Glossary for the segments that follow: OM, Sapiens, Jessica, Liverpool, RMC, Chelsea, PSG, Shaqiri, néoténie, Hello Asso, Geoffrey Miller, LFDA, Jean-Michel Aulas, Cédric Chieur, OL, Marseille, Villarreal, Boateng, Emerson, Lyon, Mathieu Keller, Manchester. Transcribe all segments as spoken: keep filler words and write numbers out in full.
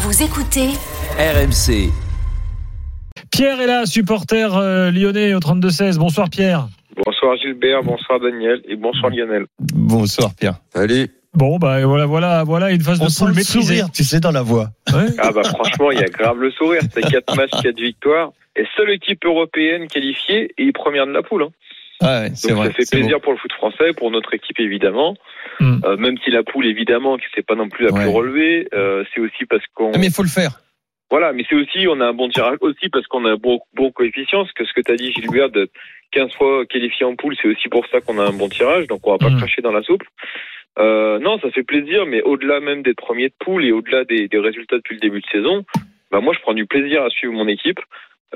Vous écoutez R M C. Pierre est là, supporter euh, lyonnais au trente-deux seize. Bonsoir Pierre. Bonsoir Gilbert, bonsoir Daniel et bonsoir Lionel. Bonsoir Pierre. Salut. Bon bah voilà voilà voilà une phase on de sent le maîtrisée. Sourire, tu sais dans la voix. Ouais. Ah bah franchement, il y a grave le sourire, c'est quatre matchs, quatre victoires et seule équipe européenne qualifiée et première de la poule hein. Ah ouais, c'est donc vrai, ça fait c'est plaisir beau. Pour le foot français, pour notre équipe évidemment. Hum. Euh, même si la poule évidemment c'est pas non plus la ouais. plus relevée, euh, c'est aussi parce qu'on. Mais il faut le faire. Voilà, mais c'est aussi on a un bon tirage aussi parce qu'on a un bon, bon coefficient. Ce que ce que t'as dit Gilbert, de quinze fois qualifié en poule, c'est aussi pour ça qu'on a un bon tirage. Donc on va pas hum. cracher dans la soupe. Euh, non, ça fait plaisir, mais au-delà même des premiers de poule et au-delà des, des résultats depuis le début de saison, bah moi je prends du plaisir à suivre mon équipe.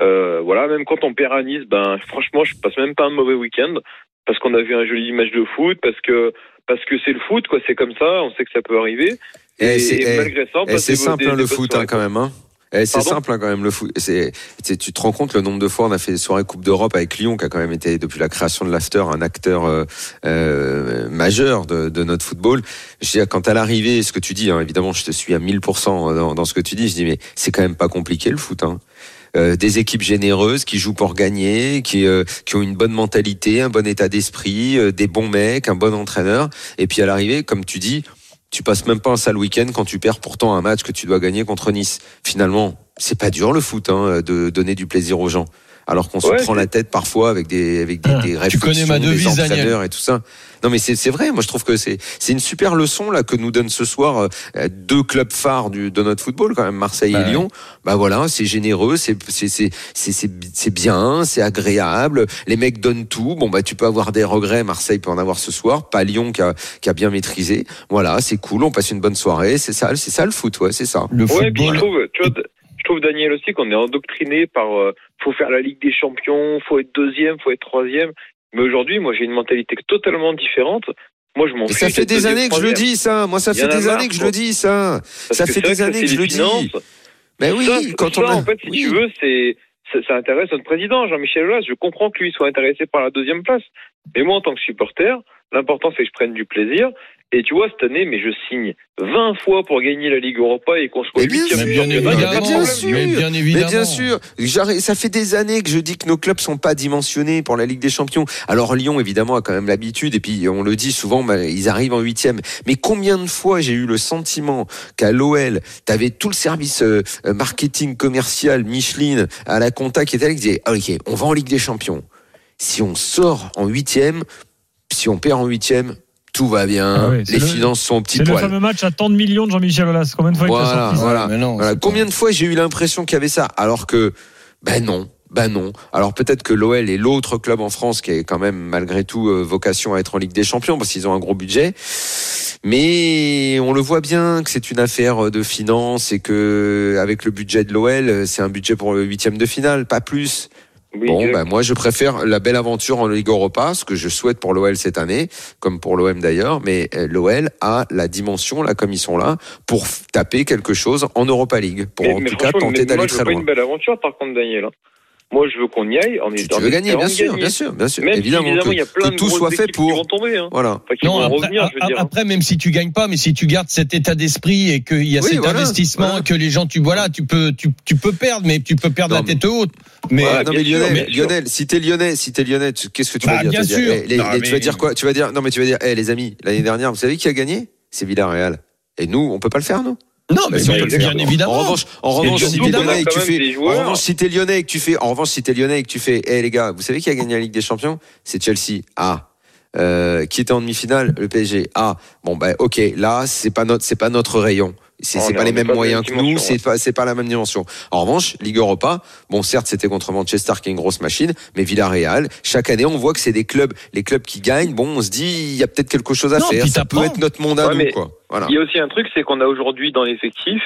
Euh, voilà, même quand on perd à Nice, ben franchement, je passe même pas un mauvais week-end parce qu'on a vu un joli match de foot, parce que parce que c'est le foot, quoi. C'est comme ça, on sait que ça peut arriver. Et, et, c'est, et malgré ça, on passe des, simple, des, hein, des foot, hein, quand même, hein. Et c'est simple hein, quand même le foot. C'est, c'est, tu te rends compte le nombre de fois on a fait des soirées Coupe d'Europe avec Lyon, qui a quand même été depuis la création de l'After un acteur euh, euh, majeur de, de notre football. Je veux dire, quand à l'arrivée, ce que tu dis, hein, évidemment, je te suis à mille pour cent dans, dans ce que tu dis. Je dis mais c'est quand même pas compliqué le foot. Hein. Euh, des équipes généreuses qui jouent pour gagner, qui euh, qui ont une bonne mentalité, un bon état d'esprit, euh, des bons mecs, un bon entraîneur. Et puis à l'arrivée, comme tu dis, tu passes même pas un sale week-end quand tu perds pourtant un match que tu dois gagner contre Nice. Finalement, c'est pas dur le foot, hein, de donner du plaisir aux gens. Alors qu'on ouais, se prend c'est... la tête parfois avec des avec des, ah, des réflexions, ma devise, des entraîneurs et tout ça. Non mais c'est c'est vrai. Moi je trouve que c'est c'est une super leçon là que nous donnent ce soir euh, deux clubs phares du de notre football quand même, Marseille bah, et Lyon. Ouais. Bah voilà, c'est généreux, c'est c'est c'est c'est c'est c'est bien, c'est agréable. Les mecs donnent tout. Bon bah tu peux avoir des regrets. Marseille peut en avoir ce soir. Pas Lyon qui a qui a bien maîtrisé. Voilà, c'est cool. On passe une bonne soirée. C'est ça, c'est ça le foot. Ouais, c'est ça. Le ouais, football. Puis je trouve, tu vois, je trouve Daniel aussi qu'on est endoctriné par euh, faut faire la Ligue des Champions, faut être deuxième, faut être troisième. Mais aujourd'hui, moi, j'ai une mentalité totalement différente. Moi, je m'en fiche. Ça fait des années que je le dis, ça. Moi, ça fait des années que je le dis, ça. Ça fait des années que je le dis. Mais oui, quand on a... en fait, si tu veux, c'est ça, ça intéresse notre président, Jean-Michel Aulas. Je comprends que lui soit intéressé par la deuxième place. Mais moi, en tant que supporter, l'important, c'est que je prenne du plaisir. Et tu vois, cette année, mais je signe vingt fois pour gagner la Ligue Europa et qu'on se soit huitième du championnat. Mais bien sûr, mais bien évidemment. Mais bien sûr. Ça fait des années que je dis que nos clubs sont pas dimensionnés pour la Ligue des Champions. Alors Lyon, évidemment, a quand même l'habitude. Et puis, on le dit souvent, bah, ils arrivent en huitième. Mais combien de fois j'ai eu le sentiment qu'à l'O L, t'avais tout le service euh, marketing commercial, Micheline, à la compta qui était là, qui disait, ah, ok, on va en Ligue des Champions. Si on sort en huitième, si on perd en huitième, tout va bien, ah oui, les le, finances sont au petit poil. C'est poils. Le fameux match à tant de millions de Jean-Michel Aulas. Combien de fois voilà, il a sorti ça voilà. Mais non, voilà. Combien pas... de fois j'ai eu l'impression qu'il y avait ça, alors que, ben non, ben non. Alors peut-être que l'O L est l'autre club en France qui est quand même malgré tout euh, vocation à être en Ligue des Champions parce qu'ils ont un gros budget. Mais on le voit bien que c'est une affaire de finances et que avec le budget de l'O L, c'est un budget pour le huitième de finale, pas plus. Oui, bon, ben moi je préfère la belle aventure en Ligue Europa, ce que je souhaite pour l'O L cette année, comme pour l'O M d'ailleurs, mais l'O L a la dimension, là, comme ils sont là, pour taper quelque chose en Europa League, pour mais, en mais tout cas tenter d'aller très loin. Moi je veux pas une belle aventure par contre Daniel, hein. Moi je veux qu'on y aille, on est dans le gagner, bien sûr, gagner. bien sûr, bien sûr, bien sûr. Évidemment, évidemment que, il y a plein que tout soit fait pour qui vont tomber, hein. Voilà. Enfin, non, après, revenir, je veux dire. Après même si tu gagnes pas, mais si tu gardes cet état d'esprit et qu'il y a oui, cet voilà, investissement voilà. que les gens tu voilà, tu peux tu tu peux perdre mais tu peux perdre non, la tête haute. Mais, ouais, non, mais Lionel, mais Lionel, si t'es Lyonnais, si t'es Lyonnais, qu'est-ce que tu bah, vas dire, bien sûr. Hey, les, non, les, mais... tu vas dire quoi? Tu vas dire non mais tu vas dire hey, les amis, l'année dernière, vous savez qui a gagné? C'est Villarreal. Et nous, on peut pas le faire, nous? Non, mais, mais, si mais bien, bien évidemment. En revanche, en revanche, si t'es lyonnais et que tu fais, en revanche, si t'es lyonnais et que tu fais, en revanche, si t'es lyonnais et que tu fais, eh, hey, les gars, vous savez qui a gagné la Ligue des Champions? C'est Chelsea. Ah. Euh, qui était en demi-finale? Le P S G. Ah. Bon, ben, bah, ok. Là, c'est pas notre, c'est pas notre rayon. c'est, c'est pas les mêmes moyens que nous, c'est pas, c'est pas la même dimension. En revanche, Ligue Europa, bon, certes, c'était contre Manchester qui est une grosse machine, mais Villarreal, chaque année, on voit que c'est des clubs, les clubs qui gagnent, bon, on se dit, il y a peut-être quelque chose à non, faire, ça peut être notre monde à ouais, nous, quoi. Voilà. Il y a aussi un truc, c'est qu'on a aujourd'hui dans l'effectif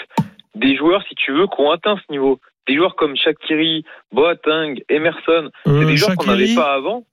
des joueurs, si tu veux, qui ont atteint ce niveau. Des joueurs comme Shaqiri, Boateng, Emerson, euh, c'est des joueurs Shaqiri... qu'on n'avait pas avant.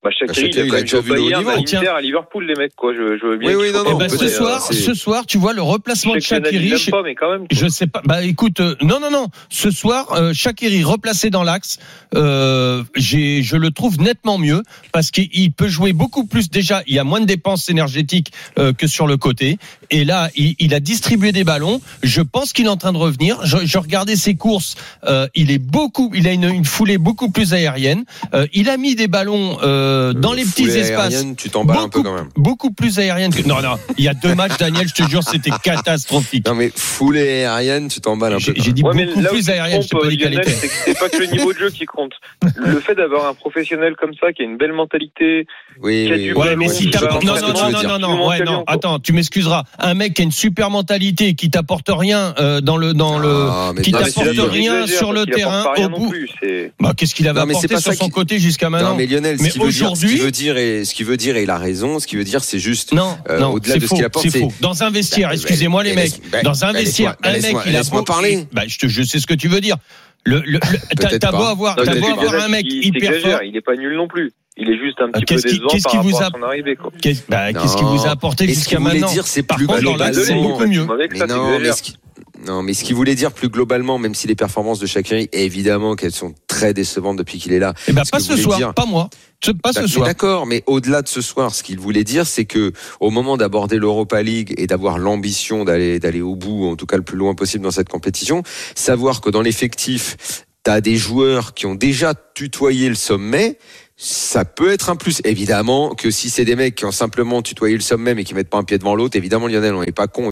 Bah, Shaqiri, il a, il a déjà vu le haut niveau. Inter à Liverpool, les mecs, quoi. Je, je veux bien. Oui, oui, non, non, bah, ce dire, soir, c'est... ce soir, tu vois, le replacement de Shaqiri. Je... Pas, mais quand même, je sais pas. Bah, écoute, euh, non, non, non. Ce soir, euh, Shaqiri replacé dans l'axe, euh, j'ai, je le trouve nettement mieux parce qu'il peut jouer beaucoup plus. Déjà, il y a moins de dépenses énergétiques, euh, que sur le côté. Et là, il, il a distribué des ballons. Je pense qu'il est en train de revenir. Je, je regardais ses courses. Euh, il est beaucoup, il a une, une foulée beaucoup plus aérienne. Euh, il a mis des ballons, euh, dans les petits espaces, tu t'emballes un peu quand même. Beaucoup plus aérienne que... Non, non, il y a deux matchs, Daniel, je te jure, c'était catastrophique. Non, mais foulée aérienne, tu t'emballes un j'ai, peu. J'ai dit ouais, beaucoup plus aérienne, je t'ai pas dit qu'elle était. C'est, c'est pas que le niveau de jeu qui compte. Le fait d'avoir un professionnel comme ça, qui a une belle mentalité... Oui, qui a du ouais, mais si t'apportes... Non, non, non, non, non, non, ouais, non, attends, tu m'excuseras. Un mec qui a une super mentalité, qui t'apporte rien euh, dans le... Dans ah, le qui t'apporte rien sur le terrain, au bout... Qu'est-ce qu'il avait apporté sur son côté jusqu'à maintenant? Non, mais Lionel, aujourd'hui, ce qu'il veut dire et ce qu'il veut dire et il a raison, ce qu'il veut dire c'est juste non, euh, non, au-delà c'est de faux, ce qu'il apporte c'est, c'est faux. Dans un vestiaire, bah, excusez-moi bah, les bah, mecs, bah, dans un bah, vestiaire, bah, un bah, mec bah, il a beau parler. Bah je te je sais ce que tu veux dire. Le, le, le t'as, t'as beau avoir non, t'as beau avoir un mec il, hyper fort, il est pas nul non plus. Il est juste un petit qu'est-ce peu décevant par rapport a... à son arrivée. Quoi. Qu'est-ce, bah, qu'est-ce qui vous a apporté jusqu'à maintenant? Par contre, dans l'axe, c'est beaucoup mieux. Non, mais ce qu'il voulait dire plus globalement, même si les performances de Shaqiri, évidemment qu'elles sont très décevantes depuis qu'il est là. Eh ben, pas ce soir, dire... pas moi. Pas ce soir. D'accord, mais au-delà de ce soir, ce qu'il voulait dire, c'est que, au moment d'aborder l'Europa League et d'avoir l'ambition d'aller, d'aller au bout, en tout cas le plus loin possible dans cette compétition, savoir que dans l'effectif, t'as des joueurs qui ont déjà tutoyé le sommet, ça peut être un plus. Évidemment que si c'est des mecs qui ont simplement tutoyé le sommet mais qui mettent pas un pied devant l'autre, évidemment Lionel, on n'est pas con.